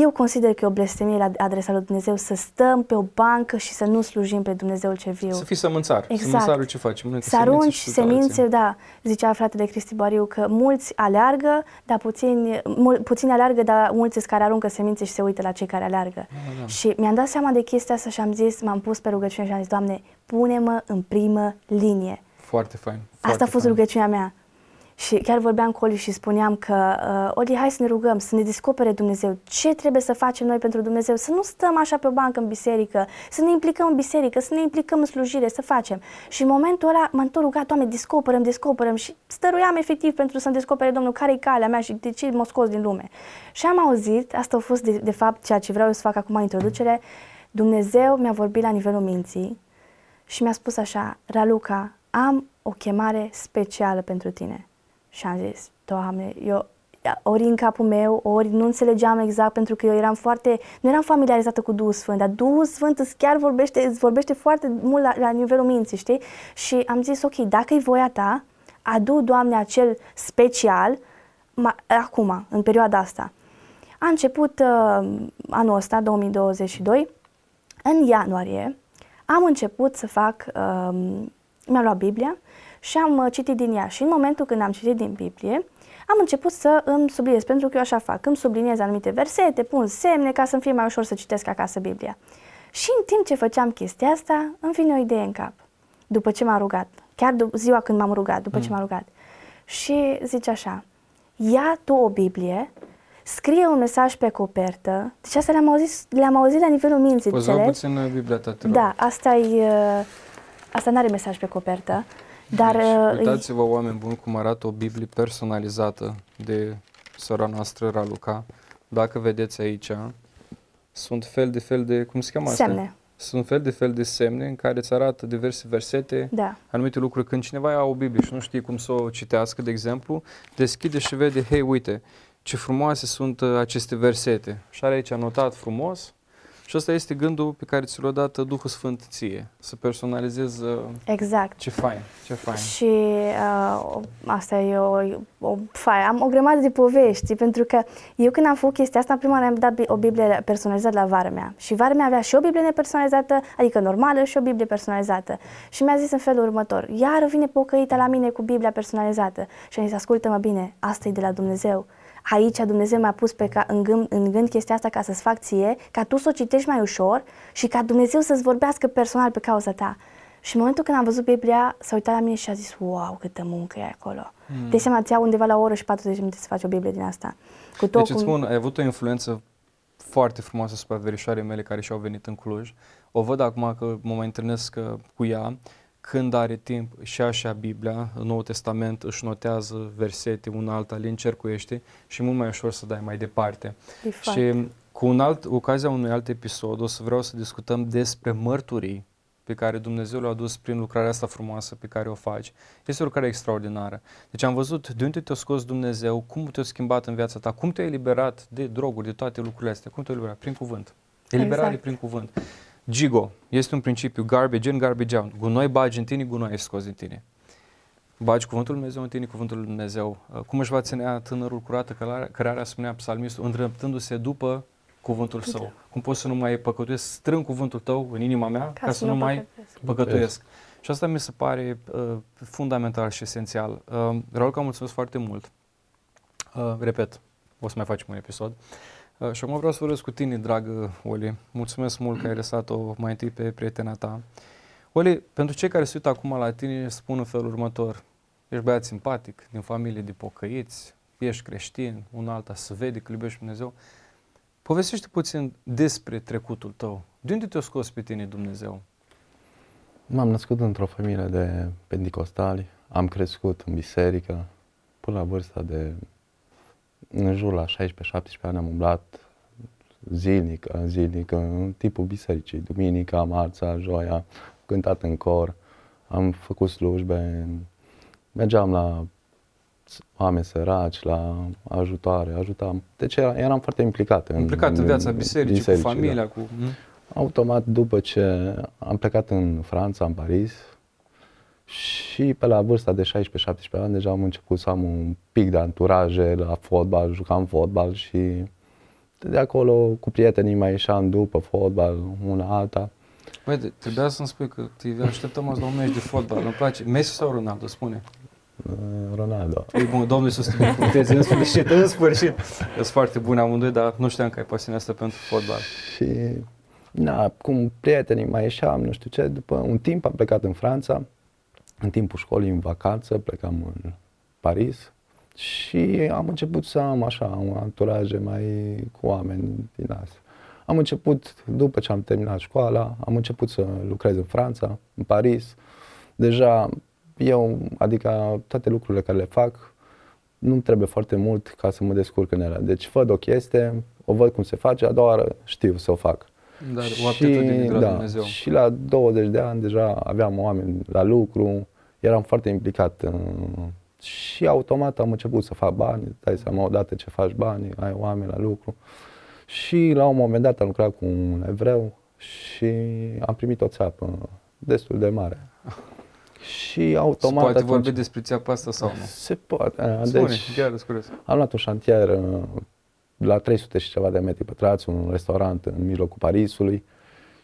eu consider că e o blestemie la adresa lui Dumnezeu să stăm pe o bancă și să nu slujim pe Dumnezeul ce viu. Să fii sămânțar. Exact. Sămânțarul ce faci? Să arunci semințe, da. Zicea fratele Cristi Bariu că mulți aleargă, dar puțini aleargă, dar mulți sunt care aruncă semințe și se uită la cei care aleargă. Da. Și mi-am dat seama de chestia asta și am zis, m-am pus pe rugăciune și am zis: Doamne, pune-mă în primă linie. Foarte fain. Asta a fost rugăciunea mea. Și chiar vorbeam cu Oli și spuneam că Oli, hai să ne rugăm, să ne descopere Dumnezeu. Ce trebuie să facem noi pentru Dumnezeu? Să nu stăm așa pe o bancă în biserică, să ne implicăm în biserică, să ne implicăm în slujire, să facem. Și în momentul ăla m-am tot rugat: Doamne, descoperăm și stăruiam efectiv pentru să-mi descopere Domnul care-i calea mea și de ce m-a scos din lume. Și am auzit, asta a fost de fapt ceea ce vreau eu să fac acum introducere, Dumnezeu mi-a vorbit la nivelul minții și mi-a spus așa: Raluca, am o chemare specială pentru tine. Și am zis: Doamne, eu ori în capul meu, ori nu înțelegeam exact, pentru că eu nu eram familiarizată cu Duhul Sfânt, dar Duhul Sfânt îți vorbește foarte mult la nivelul minții, știi? Și am zis: ok, dacă e voia ta, adu, Doamne, acel special acum, în perioada asta. A început anul ăsta, 2022, în ianuarie, am început să fac, mi-am luat Biblia, și am citit din ea și în momentul când am citit din Biblie, am început să îmi subliniez, pentru că eu așa fac, îmi subliniez anumite versete, pun semne ca să-mi fie mai ușor să citesc acasă Biblia. Și în timp ce făceam chestia asta, îmi vine o idee în cap, după ce m-am rugat, chiar ziua când m-am rugat, după ce m-am rugat. Și zice așa: ia tu o Biblie, scrie un mesaj pe copertă, deci asta le-am auzit la nivelul minții. Poți lua puțin Biblia ta, te rog. Da, asta n-are mesaj pe copertă. Dar, deci, uitați-vă, oameni buni, cum arată o Biblie personalizată de sora noastră, Raluca. Dacă vedeți aici, sunt fel de cum se cheamă semne. Astea? Sunt fel de semne în care îți arată diverse versete, anumite lucruri. Când cineva ia o Biblie și nu știe cum să o citească, de exemplu, deschide și vede: hei, uite, ce frumoase sunt aceste versete. Și are aici anotat frumos. Și asta este gândul pe care ți l-a dat Duhul Sfânt ție, să personalizezi. Exact. Ce fain. Și asta e o fain. Am o grămadă de povești, pentru că eu când am făcut chestia asta, în prima oară am dat o Biblie personalizată la vară mea. Și vară mea avea și o Biblie nepersonalizată, adică normală, și o Biblie personalizată. Și mi-a zis în felul următor: iar vine pocăita la mine cu Biblia personalizată. Și am zis: ascultă-mă bine, asta e de la Dumnezeu. Aici Dumnezeu mi-a pus în gând chestia asta ca să-ți fac ție, ca tu să o citești mai ușor și ca Dumnezeu să-ți vorbească personal pe cauza ta. Și în momentul când am văzut Biblia, s-a uitat la mine și a zis: wow, câtă muncă e acolo. Deci seama, ți iau undeva la o oră și 40 de minute să faci o Biblie din asta. Deci îți spun, ai avut o influență foarte frumoasă supraverișoarei mele care și-au venit în Cluj. O văd acum că mă mai întâlnesc cu ea, când are timp și așa Biblia, în Noul Testament își notează versete, una alta le încercuiește și mult mai ușor să dai mai departe. Și cu ocazia unui alt episod o să vreau să discutăm despre mărturii pe care Dumnezeu le-a adus prin lucrarea asta frumoasă pe care o faci. Este o lucrare extraordinară. Deci am văzut de unde te-a scos Dumnezeu, cum te-a schimbat în viața ta, cum te-a eliberat de droguri, de toate lucrurile astea, cum te-a eliberat? Prin cuvânt. Eliberare prin cuvânt. Gigo, este un principiu, garbage in, garbage out. Gunoi bagi în tine, gunoi ești scos din tine. Bagi cuvântul lui Dumnezeu în tine, cuvântul lui Dumnezeu. Cum își va ținea tânărul curată cărarea, spunea psalmistul, îndreptându-se după cuvântul său. Cum poți să nu mai păcătuiesc? Strâng cuvântul tău în inima mea ca să nu mai păcătuiesc. Și asta mi se pare fundamental și esențial. Raluca, mulțumesc foarte mult. Repet, o să mai facem un episod. Și acum vreau să vorbesc cu tine, dragă Oli. Mulțumesc mult că ai lăsat-o mai întâi pe prietena ta. Oli, pentru cei care se uită acum la tine, spun în felul următor. Ești băiat simpatic, din familie de pocăiți, ești creștin, un alta se vede că iubești Dumnezeu. Povestește puțin despre trecutul tău. De unde te-a scos pe tine Dumnezeu? M-am născut într-o familie de penticostali, am crescut în biserică, până la vârsta de... În jur la 16-17 ani am umblat zilnic, în timpul bisericii, duminica, marța, joia, am cântat în cor, am făcut slujbe, mergeam la oameni săraci, la ajutoare, ajutam. Deci eram foarte implicat. Implicat în viața bisericii, cu familia, da. Automat, după ce am plecat în Franța, în Paris, și pe la vârsta de 16-17 ani deja am început să am un pic de anturaje la fotbal, jucam fotbal și de acolo cu prietenii mai ieșeam după fotbal, una alta. Băi, trebuia să-mi spui că te așteptăm azi la un meci de fotbal, îmi place. Messi sau Ronaldo, spune? Ronaldo. E bun, Domnul Isus te binecuvânteze, în sfârșit. Sunt foarte buni amândoi, dar nu știam că ai pasiunea asta pentru fotbal. Și, cum prietenii mai ieșeam, nu știu ce, după un timp am plecat în Franța. În timpul școlii, în vacanță, plecam în Paris și am început să am un anturaj mai cu oameni din asta. Am început, după ce am terminat școala, am început să lucrez în Franța, în Paris. Deja adică toate lucrurile care le fac, nu-mi trebuie foarte mult ca să mă descurc în ele. Deci văd o chestie, o văd cum se face, a doua oară știu să o fac. Dar o aptitudine de la Dumnezeu. Și la 20 de ani deja aveam oameni la lucru, eram foarte implicat și automat am început să fac bani, dai seama odată ce faci bani, ai oameni la lucru. Și la un moment dat am lucrat cu un evreu și am primit o țeapă destul de mare. Și automat se poate vorbi despre țeapa asta sau nu? Se poate. Spune, deci, chiar scurs. Am luat un șantier la 300 și ceva de metri pătrați, un restaurant în mijlocul Parisului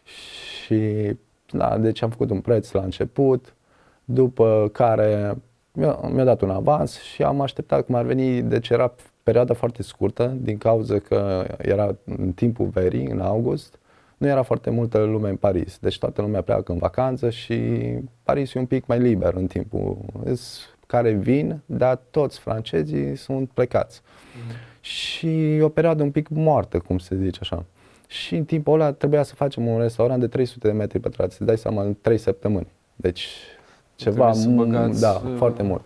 și deci am făcut un preț la început, după care mi-a dat un avans și am așteptat cum ar veni, deci era perioada foarte scurtă din cauza că era în timpul verii, în august, nu era foarte multă lume în Paris, deci toată lumea pleacă în vacanță și Paris e un pic mai liber în timpul care vin, dar toți francezii sunt plecați. Și o perioadă un pic moartă, cum se zice așa. Și în timpul ăla trebuia să facem un restaurant de 300 de metri pătrați, dai seama, în 3 săptămâni. Deci ceva, foarte mult.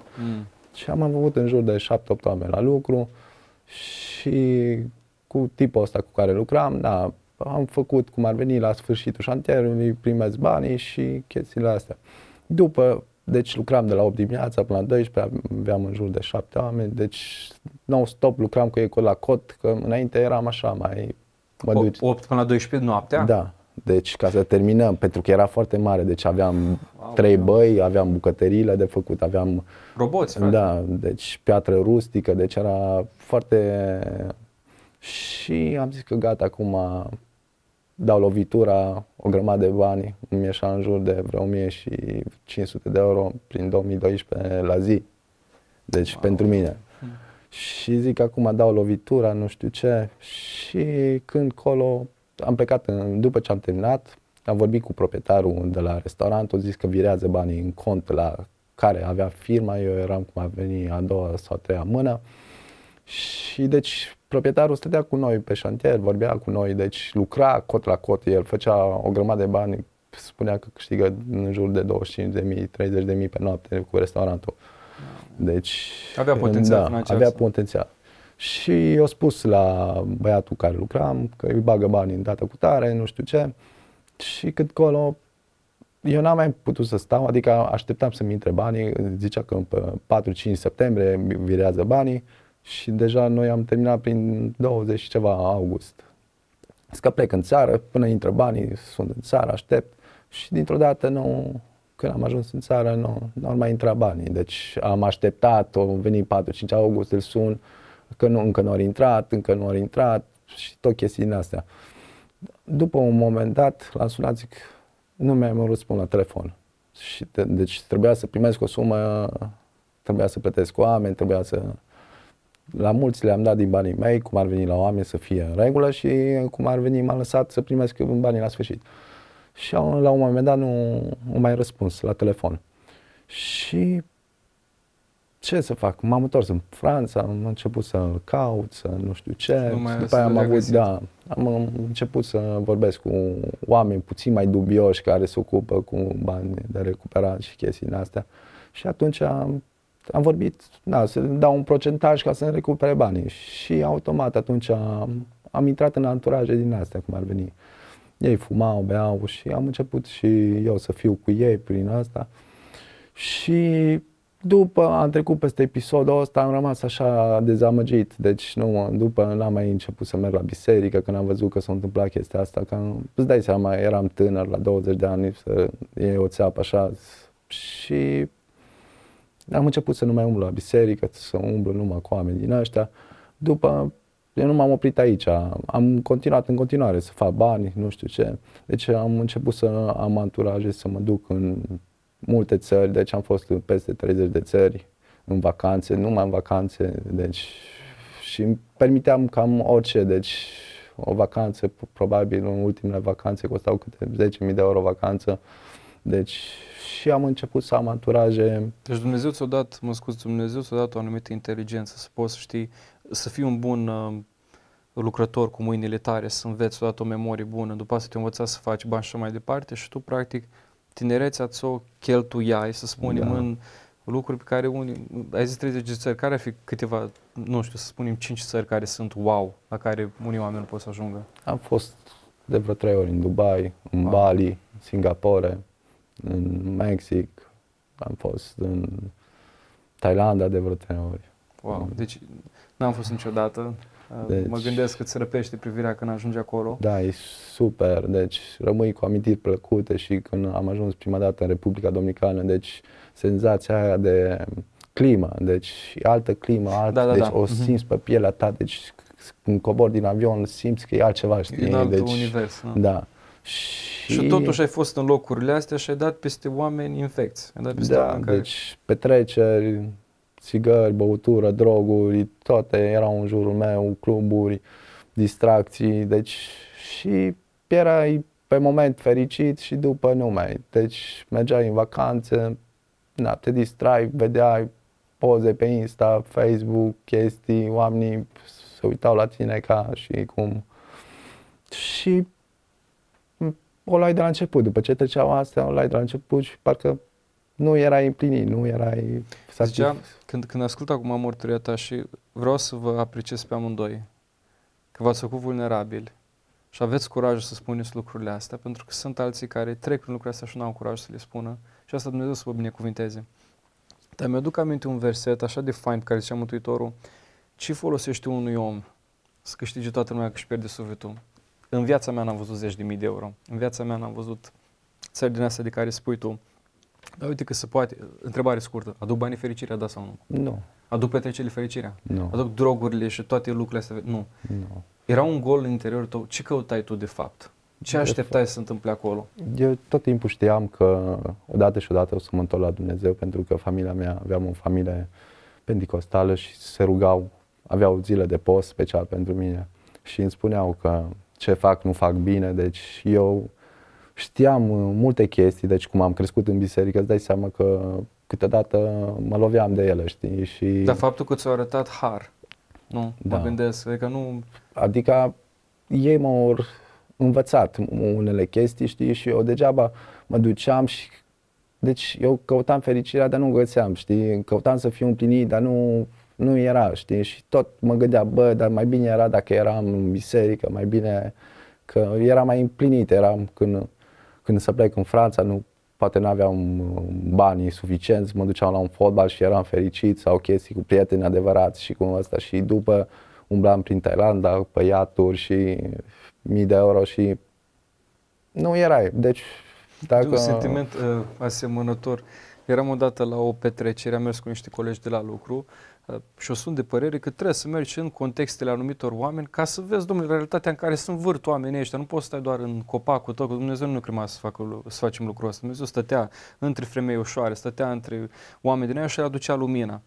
Și am avut în jur de 7-8 oameni la lucru și cu tipul ăsta cu care lucram, am făcut cum ar veni la sfârșitul șantierului, primesc banii și chestiile astea. Deci lucram de la 8 dimineața până la 12, aveam în jur de 7 oameni, deci non-stop lucram cu ei la cot, că înainte eram așa mai... 8 până la 12 noaptea? Da, deci ca să terminăm, pentru că era foarte mare, deci aveam 3 băi, aveam bucătăriile de făcut, aveam... Roboți, frate. Da, deci piatră rustică, deci era foarte... Și am zis că gata, acum dau lovitura, o grămadă de bani, îmi ieșea în jur de vreo 1500 de euro prin 2012 la zi, deci pentru mine. Și zic acum dau lovitura, nu știu ce, și când colo am plecat, după ce am terminat, am vorbit cu proprietarul de la restaurant, a zis că virează banii în cont la care avea firma, eu eram cum a venit a doua sau a treia mână Și deci proprietarul stătea cu noi pe șantier, vorbea cu noi, deci lucra cot la cot, el făcea o grămadă de bani, spunea că câștigă în jur de 25.000-30.000 pe noapte cu restaurantul. Deci avea potențial, da, financiar. Avea potențial. Și i-a spus la băiatul care lucram că îi bagă bani în dată cu tare, nu știu ce. Și cât colo eu n-am mai putut să stau, adică așteptam să-mi intre banii, zicea că pe 4-5 septembrie virează banii. Și deja noi am terminat prin 20 și ceva august. Că plec în țară, până intră banii, sunt în țară, aștept. Și dintr-o dată, nu, când am ajuns în țară, nu ar mai intra banii. Deci am așteptat, au venit 4-5 august, îl sun, că nu, încă nu ar intrat și tot chestii din astea. După un moment dat, l-am sunat, zic, nu mi-ai mai răspuns la telefon. Și deci trebuia să primesc o sumă, trebuia să plătesc oameni, trebuia să... La mulți le-am dat din banii mei, cum ar veni la oameni să fie în regulă și cum ar veni m-am lăsat să primesc banii la sfârșit. Și la un moment dat nu mai răspuns la telefon. Și ce să fac? M-am întors în Franța, am început să caut, să nu știu ce. După aia am început să vorbesc cu oameni puțin mai dubioși care se ocupă cu bani de recuperat și chestii din astea. Și atunci am vorbit, da, să dau un procentaj ca să-mi recupere banii și automat atunci am intrat în anturaje din astea, cum ar veni. Ei fumau, beau și am început și eu să fiu cu ei prin asta și după am trecut peste episodul ăsta, am rămas așa dezamăgit, deci după n-am mai început să merg la biserică când am văzut că s-a întâmplat chestia asta, că îți dai seama, eram tânăr la 20 de ani să iei o țeapă așa și... Am început să nu mai umblu la biserică, să umblu numai cu oameni din ăștia. După, eu nu m-am oprit aici, am continuat în continuare să fac bani, nu știu ce. Deci am început să am anturaje, să mă duc în multe țări, deci am fost în peste 30 de țări în vacanțe, numai în vacanțe, deci și îmi permiteam cam orice, deci o vacanță, probabil în ultimele vacanțe costau câte 10.000 de euro vacanță. Deci și am început să am anturaje. Deci Dumnezeu ți-a dat, Dumnezeu ți-a dat o anumită inteligență, să poți să știi, să fii un bun lucrător cu mâinile tare, să înveți, ți-a dat o memorie bună, după asta te-a învățat să faci bani și mai departe și tu practic tinerețea ți-o cheltuiai, să spunem, da, în lucruri pe care unii, ai zis 30 de țări, care ar fi câteva, nu știu, să spunem 5 țări care sunt wow, la care unii oameni nu pot să ajungă? Am fost de vreo 3 ori în Dubai, în Bali, în Singapore, în Mexic, am fost în Thailandă de vreo 3 ori. Wow, deci n-am fost niciodată, deci, mă gândesc că îți răpește privirea când ajungi acolo. Da, e super, deci rămâi cu amintiri plăcute și când am ajuns prima dată în Republica Dominicană, deci senzația aia de climă, deci altă climă, deci o simți pe pielea ta, deci când cobori din avion simți că e altceva, știi? E un alt univers, da. Da. Și totuși ai fost în locurile astea și ai dat peste oameni infecți. Ai dat peste oameni care... deci petreceri, țigări, băutură, droguri, toate erau în jurul meu, cluburi, distracții, deci și erai pe moment fericit și după nu mai. Deci mergeai în vacanțe, na, te distrai, vedeai poze pe Insta, Facebook, chestii, oamenii se uitau la tine ca și cum. Și o luai de la început, după ce treceau astea, o luai de la început și parcă nu erai împlinit, nu erai satisfăcut. Când ascult acum mărturia ta și vreau să vă apreciez pe amândoi, că v-ați făcut vulnerabili și aveți curajul să spuneți lucrurile astea, pentru că sunt alții care trec prin lucrurile astea și nu au curajul să le spună și asta Dumnezeu să vă binecuvinteze. Dar mi-aduc aminte un verset așa de fain pe care zicea Mântuitorul, ce folosește unui om să câștige toată lumea că își pierde sufletul? În viața mea n-am văzut 10.000 de euro, în viața mea n-am văzut țări din astea de care spui tu, dar uite că se poate, întrebare scurtă, aduc banii fericirea, da sau nu? Nu. Aduc petrecerile fericirea? Nu. Aduc drogurile și toate lucrurile astea? Nu. Nu. Era un gol în interiorul tău, ce căutai tu de fapt? Ce așteptai să se întâmple acolo? Eu tot timpul știam că odată și odată o să mă întorc la Dumnezeu, pentru că familia mea, aveam o familie penticostală și se rugau, aveau zile de post special pentru mine și îmi spuneau că ce fac, nu fac bine, deci eu știam multe chestii, deci cum am crescut în biserică, îți dai seama că câteodată mă loveam de ele, știi? Și... Dar faptul că ți-a arătat har, nu? Da. Mă gândesc, adică nu... Adică ei m-au învățat unele chestii, știi, și eu degeaba mă duceam și... Deci eu căutam fericirea, dar nu găseam, știi, căutam să fiu împlinit, dar nu era, știi, și tot mă gândeam, bă, dar mai bine era dacă eram în biserică, mai bine că era mai împlinit, eram când să plec în Franța, nu, poate n-aveam banii suficienți, mă duceam la un fotbal și eram fericit sau chestii cu prieteni adevărați și cu ăsta și după umblam prin Thailanda, pe iaturi și mii de euro și nu erai, deci... Dacă... Un sentiment asemănător. Eram odată la o petrecere, am mers cu niște colegi de la lucru și o sunt de părere că trebuie să mergi în contextele anumitor oameni ca să vezi, domnule, realitatea în care sunt vârt oamenii ăștia. Nu poți să stai doar în copacul tău, că Dumnezeu nu crema să facem lucrul ăsta. Dumnezeu stătea între femeioșoare, stătea între oameni din aia și aducea lumina.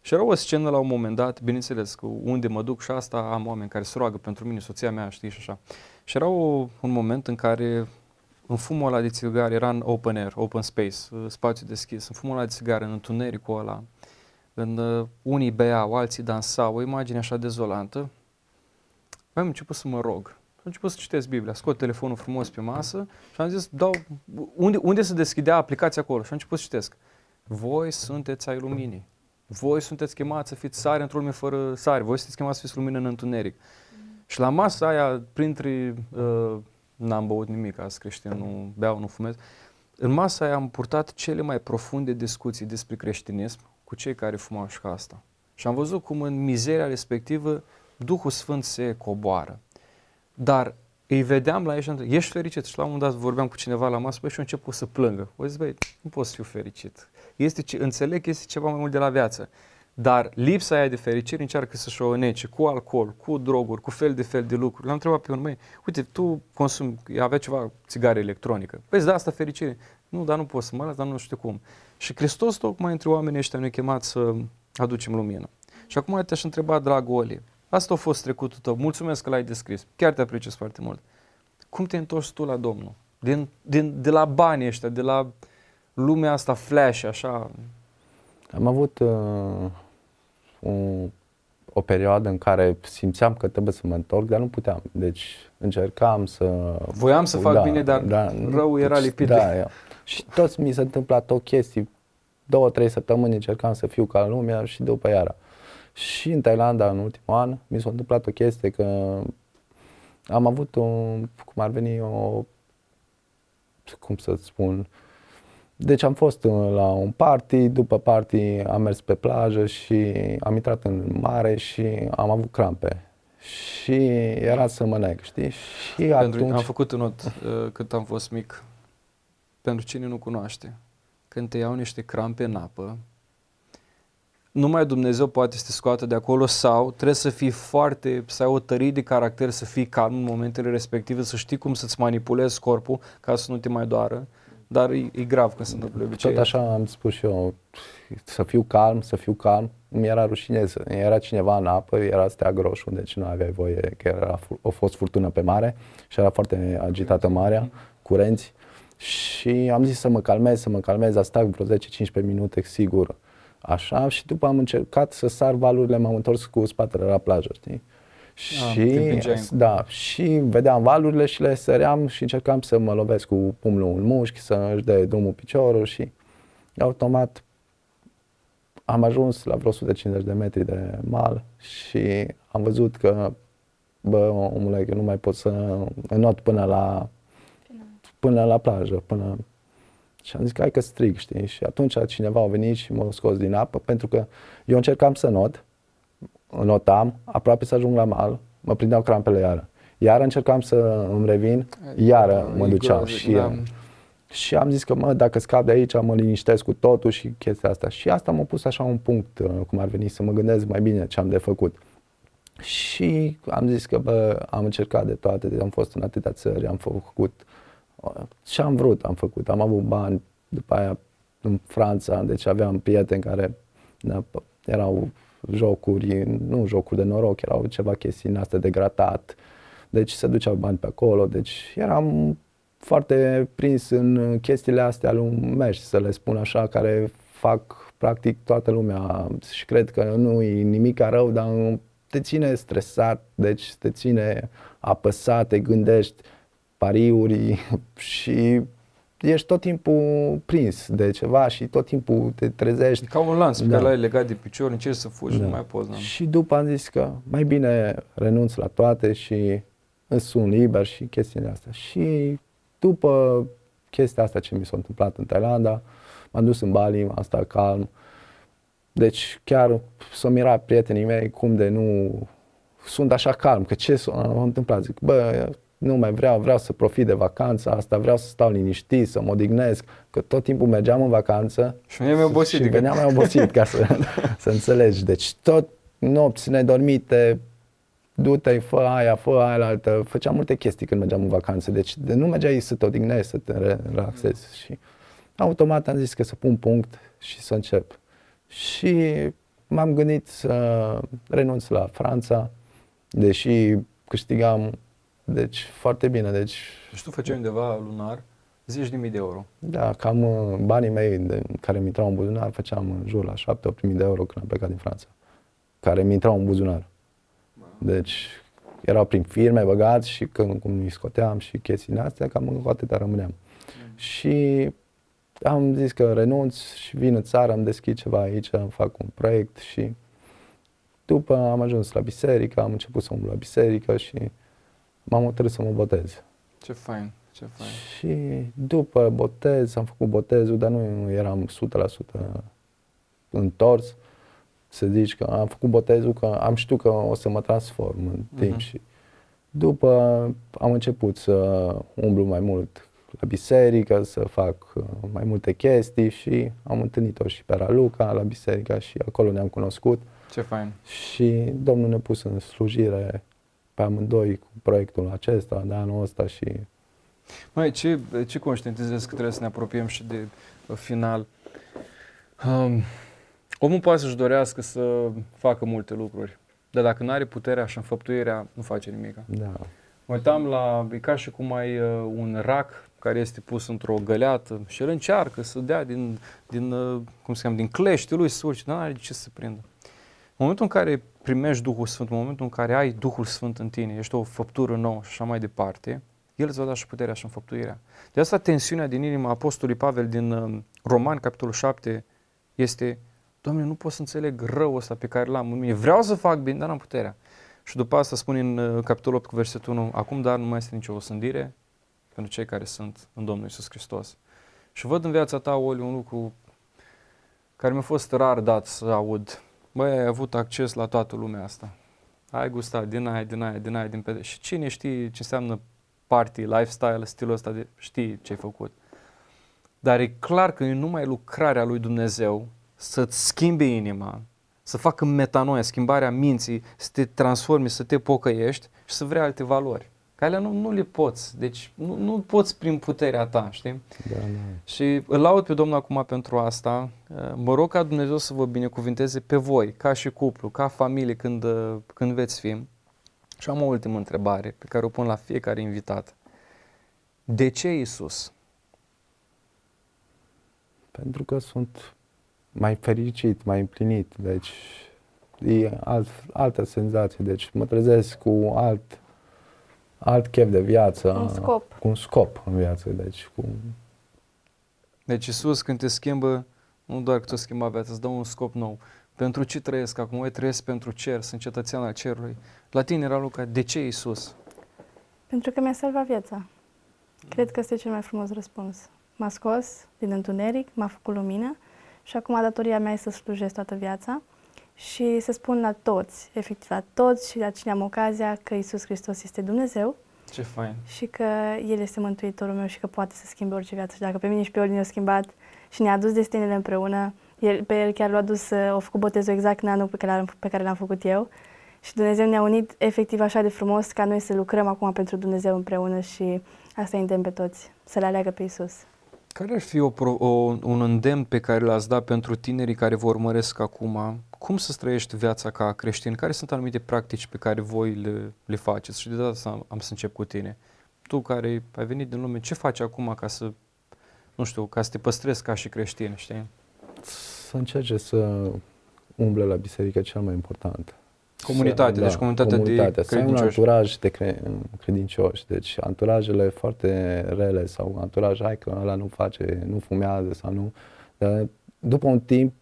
Și era o scenă la un moment dat, bineînțeles, că unde mă duc și asta, am oameni care se roagă pentru mine, soția mea, știi, și așa. Și era un moment în care... În fumul ăla de țigare, era în open air, open space, spațiu deschis, în fumul ăla de țigare, în întunericul ăla, unii beau, alții dansau, o imagine așa dezolantă, am început să mă rog, am început să citesc Biblia, scot telefonul frumos pe masă și am zis, unde se deschidea aplicația acolo? Și am început să citesc, voi sunteți ai luminii, voi sunteți chemați să fiți sare într-o lume fără sare, voi sunteți chemați să fiți lumină în întuneric. Și la masa aia, printre... N-am băut nimic azi creștin, nu beau, nu fumez. În masa aia am purtat cele mai profunde discuții despre creștinism cu cei care fumau și ca asta. Și am văzut cum în mizeria respectivă Duhul Sfânt se coboară. Dar îi vedeam la ei și am zis, ești fericit? Și la un moment dat vorbeam cu cineva la masă, băi, și eu încep să plângă. O zis, băi, nu pot să fiu fericit. Înțeleg că este ceva mai mult de la viață. Dar lipsa aia de fericire încearcă să-și o înece cu alcool, cu droguri, cu fel de lucruri. L-am întrebat pe unul, măi, uite, tu consumi, avea ceva țigară electronică. Vezi, da, asta fericire. Nu, dar nu pot să mă las, dar nu știu cum. Și Hristos tocmai între oamenii ăștia ne-a chemat să aducem lumină. Și acum te-aș întreba, dragă Oli, asta a fost trecutul tău, mulțumesc că l-ai descris, chiar te apreciez foarte mult. Cum te întorci tu la Domnul? De la banii ăștia, de la lumea asta flash, așa... Am avut o perioadă în care simțeam că trebuie să mă întorc, dar nu puteam. Deci încercam să... Voiam să fac bine, dar rău era lipit. Da, și toți mi se întâmpla tot chestii. 2-3 săptămâni încercam să fiu ca lumea și după iară. Și în Thailanda, în ultimul an, mi s-a întâmplat o chestie că am avut cum să spun... Deci am fost la un party, după party am mers pe plajă și am intrat în mare și am avut crampe și era să mă neg, știi? Și atunci... Am făcut un not cât am fost mic, pentru cine nu cunoaște, când te iau niște crampe în apă, numai Dumnezeu poate să te scoată de acolo sau trebuie să fii să ai o tărie de caracter, să fii calm în momentele respective, să știi cum să-ți manipulezi corpul ca să nu te mai doară. Dar e grav când se întâmplă obicei. Tot așa am spus și eu, să fiu calm, mi era rușine, era cineva în apă, era steag roșu, deci nu aveai voie, că a fost furtună pe mare și era foarte agitată marea, curenți și am zis să mă calmez, a stat vreo 10-15 minute sigur, așa și după am încercat să sar valurile, m-am întors cu spatele la plajă, știi? Și vedeam valurile și le săream și încercam să mă lovesc cu pumnul în mușchi, să își dea drumul piciorul și automat am ajuns la vreo 150 de metri de mal și am văzut că, bă, omule, că nu mai pot să înot până la plajă, și am zis că hai că strig, știi, și atunci cineva a venit și m-a scos din apă pentru că eu încercam să înot. Notam, aproape să ajung la mal, mă prindeau crampele iară încercam să îmi revin, iară mă duceam și am zis că dacă scap de aici mă liniștesc cu totul și chestia asta și asta m-a pus așa un punct cum ar veni să mă gândesc mai bine ce am de făcut și am zis că am încercat de toate, am fost în atâtea țări, am făcut ce am vrut, am avut bani după aia în Franța, deci aveam prieteni care erau jocuri de noroc, erau ceva chestii în astea de gratat, deci se duceau bani pe acolo, deci eram foarte prins în chestiile astea lumești, să le spun așa, care fac practic toată lumea și cred că nu e nimic rău, dar te ține stresat, deci te ține apăsat, te gândești pariuri și ești tot timpul prins de ceva și tot timpul te trezești. Ca un lanț pe care l-ai legat de picior, încerci să fugi, nu mai poți. Da. Și după am zis că mai bine renunț la toate și îți sun liber și chestiile astea. Și după chestia asta ce mi s-a întâmplat în Thailanda, m-am dus în Bali, am stat calm. Deci chiar s-o mira prietenii mei cum de nu sunt așa calm, că ce s-a întâmplat? Zic, bă, nu mai vreau să profit de vacanța asta, vreau să stau liniștit, să mă odihnesc, că tot timpul mergeam în vacanță și veneam mai obosit, ca să înțelegi. Deci tot nopți nedormite, du-te, fă aia, făceam multe chestii când mergeam în vacanță, deci nu mergeai să te odihnești, să te relaxezi și automat am zis că să pun punct și să încep. Și m-am gândit să renunț la Franța, deși câștigam, deci foarte bine. Deci, și tu făceai undeva lunar 10.000 de euro. Da, cam banii mei care mi intrau în buzunar, făceam în jur la 7-8.000 de euro când am plecat din Franța, care mi intrau în buzunar. Deci erau prin firme băgați și când cum îi scoteam și chestiile astea, cam cu atâta rămâneam. Și am zis că renunț și vin în țară, am deschis ceva aici, am fac un proiect și după am ajuns la biserică, am început să umblu la biserică și m-am hotărât să mă botez. Ce fain, ce fain. Și după botez, am făcut botezul, dar nu eram 100% întors să zici că am făcut botezul, că am știut că o să mă transform în timp și după am început să umblu mai mult la biserică, să fac mai multe chestii și am întâlnit-o și pe Raluca la biserică și acolo ne-am cunoscut. Ce fain. Și Domnul ne-a pus în slujire pe amândoi cu proiectul acesta de anul ăsta și... Mai ce conștientizezi că trebuie să ne apropiem și de final? Omul poate să-și dorească să facă multe lucruri, dar dacă nu are puterea și înfăptuirea, nu face nimic. Da. Mă uitam la... E ca și cum ai un rac care este pus într-o găleată și el încearcă să dea din clești lui să urce, dar nu are de ce să se prindă. În momentul în care primești Duhul Sfânt, în momentul în care ai Duhul Sfânt în tine, ești o făptură nouă și așa mai departe, El îți va da și puterea și înfăptuirea. De asta tensiunea din inima Apostolului Pavel din Romani, capitolul 7, este: Doamne, nu pot să înțeleg răul ăsta pe care l-am în mine, vreau să fac bine, dar n-am puterea. Și după asta spune în capitolul 8 cu versetul 1, acum dar nu mai este nicio osândire pentru cei care sunt în Domnul Isus Hristos. Și văd în viața ta, Oli, un lucru care mi-a fost rar dat să aud. Băi, ai avut acces la toată lumea asta. Ai gustat din aia, din pe... Și cine știe ce înseamnă party, lifestyle, stilul ăsta de... Știi ce ai făcut. Dar e clar că e numai lucrarea lui Dumnezeu să-ți schimbe inima, să facă metanoia, schimbarea minții, să te transformi, să te pocăiești și să vrei alte valori. Că alea nu le poți, deci nu poți prin puterea ta, știi? Da, da. Și îl laud pe Domnul acum pentru asta. Mă rog ca Dumnezeu să vă binecuvinteze pe voi, ca și cuplu, ca familie, când veți fi. Și am o ultimă întrebare pe care o pun la fiecare invitat. De ce Isus? Pentru că sunt mai fericit, mai împlinit, deci e altă senzație, deci mă trezesc cu alt chef de viață, cu un scop în viață, deci cu... Deci Iisus când te schimbă, nu doar că te schimba viața, îți dă un scop nou. Pentru ce trăiesc acum? Eu trăiesc pentru cer, sunt cetățean al cerului. La tine, Raluca, de ce Iisus? Pentru că mi-a salvat viața. Cred că este cel mai frumos răspuns. M-a scos din întuneric, m-a făcut lumină și acum datoria mea este să slujesc toată viața și să spun la toți, efectiv la toți și la cine am ocazia, că Iisus Hristos este Dumnezeu. Ce fain! Și că El este Mântuitorul meu și că poate să schimbe orice viață. Și dacă pe mine și pe Oli ne-a schimbat și ne-a adus destinele împreună, pe el chiar l-a adus, a făcut botezul exact în anul pe care l-am făcut eu și Dumnezeu ne-a unit efectiv așa de frumos ca noi să lucrăm acum pentru Dumnezeu împreună și asta îi îndemn pe toți, să le aleagă pe Iisus. Care ar fi un îndemn pe care l-ați dat pentru tinerii care vă urmăresc acum? Cum să trăiești viața ca creștin? Care sunt anumite practici pe care voi le faceți? Și de data asta am să încep cu tine. Tu care ai venit din lume, ce faci acum ca să, nu știu, ca să te păstrezi ca și creștin, știi? Să încerce să umble la biserică, cel mai important. Comunitate, da, deci comunitatea de credincioși. Să ai un anturaj de credincioși, deci anturajele foarte rele sau anturaj, hai că ăla nu face, nu fumează sau nu, dar după un timp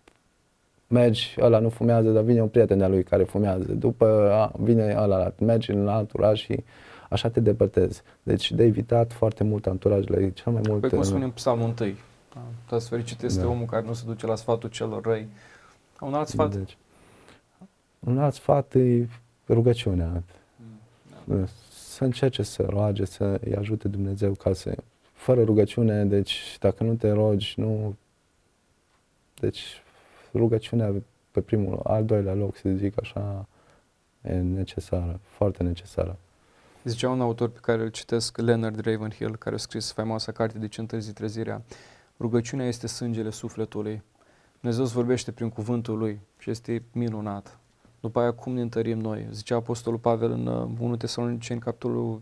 mergi, ăla nu fumează, dar vine un prieten de-a lui care fumează, după vine ăla, mergi în anturaj și așa te depărtezi. Deci de evitat foarte mult anturajele, cel mai mult... Păi cum spunem Psalmul 1, toți fericit este omul care nu se duce la sfatul celor răi. Un alt sfat? Deci, un alt sfat e rugăciunea, să încerce să roage, să îi ajute Dumnezeu, ca să, fără rugăciune, deci dacă nu te rogi, nu, deci rugăciunea pe primul, al doilea loc, să zic așa, e necesară, foarte necesară. Zicea un autor pe care îl citesc, Leonard Ravenhill, care a scris faimoasa carte de Ce întârzi trezirea, rugăciunea este sângele sufletului, Dumnezeu îți vorbește prin cuvântul Lui și este minunat. După aia cum ne întărim noi? Zicea Apostolul Pavel în 1 Tesaloniceni, capitolul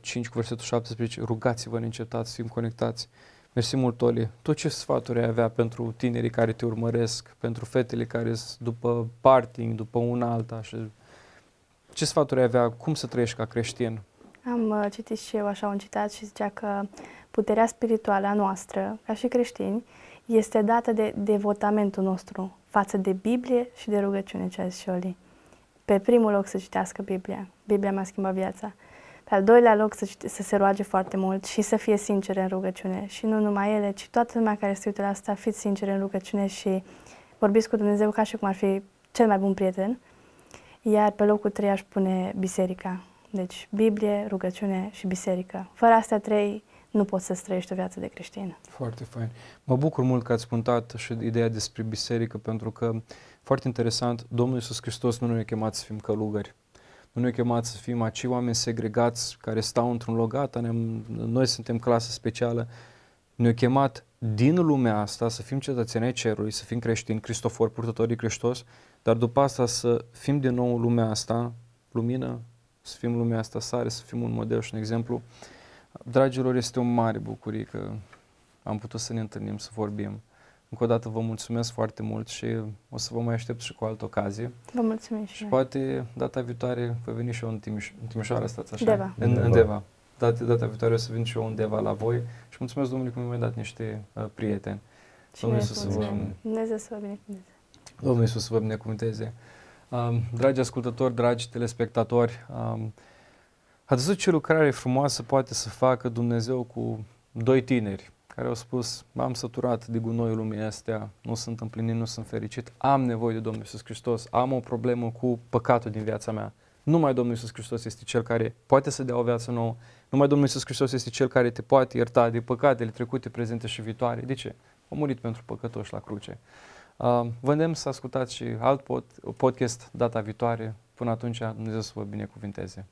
5, cu versetul 17, rugați-vă neîncetați, fim conectați. Mersi mult, Oli. Tu ce sfaturi ai avea pentru tinerii care te urmăresc, pentru fetele care sunt după partying, după una alta? Ce sfaturi ai avea? Cum să trăiești ca creștin? Am citit și eu așa un citat și zicea că puterea spirituală a noastră, ca și creștini, este dată de devotamentul nostru față de Biblie și de rugăciune, ce a zis și Oli. Pe primul loc să citească Biblia. Biblia mi-a schimbat viața. Pe al doilea loc să se roage foarte mult și să fie sincere în rugăciune. Și nu numai ele, ci toată lumea care se uită la asta, fiți sincere în rugăciune și vorbiți cu Dumnezeu ca și cum ar fi cel mai bun prieten. Iar pe locul 3 aș pune biserica. Deci Biblie, rugăciune și biserică. Fără astea trei nu poți să-ți trăiești o viață de creștin. Foarte fain. Mă bucur mult că ați puntat și ideea despre biserică, pentru că, foarte interesant, Domnul Isus Hristos nu ne-a chemat să fim călugări. Nu ne-a chemat să fim acei oameni segregați care stau într-un loc, gata, noi suntem clasă specială. Ne-a chemat din lumea asta să fim cetățenii cerului, să fim creștini, cristofori, purtătorii Hristos, dar după asta să fim din nou lumea asta, lumină, să fim lumea asta sare, să fim un model și un exemplu. Dragilor, este o mare bucurie că am putut să ne întâlnim, să vorbim. Încă o dată vă mulțumesc foarte mult și o să vă mai aștept și cu altă ocazie. Vă mulțumim și noi. Poate data viitoare voi veni și eu în Timișoara, stați așa? Deva. În Deva. Data viitoare o să vin și eu în Deva la voi și mulțumesc Domnului că mi-a dat niște prieteni. Și Domnul Iisus să vă binecuvânteze. Dumnezeu să vă binecuvânteze. Domnul Iisus să vă binecuvânteze. Dragi ascultători, dragi telespectatori, ați văzut ce lucrare frumoasă poate să facă Dumnezeu cu doi tineri care au spus, m-am săturat de gunoiul lumii astea, nu sunt împlinit, nu sunt fericit, am nevoie de Domnul Iisus Hristos, am o problemă cu păcatul din viața mea. Numai Domnul Iisus Hristos este Cel care poate să dea o viață nouă, numai Domnul Iisus Hristos este Cel care te poate ierta de păcatele trecute, prezente și viitoare. De ce? A murit pentru păcătoși la cruce. Vă îndemn să ascultați și alt podcast data viitoare. Până atunci, Dumnezeu să vă binecuvinteze.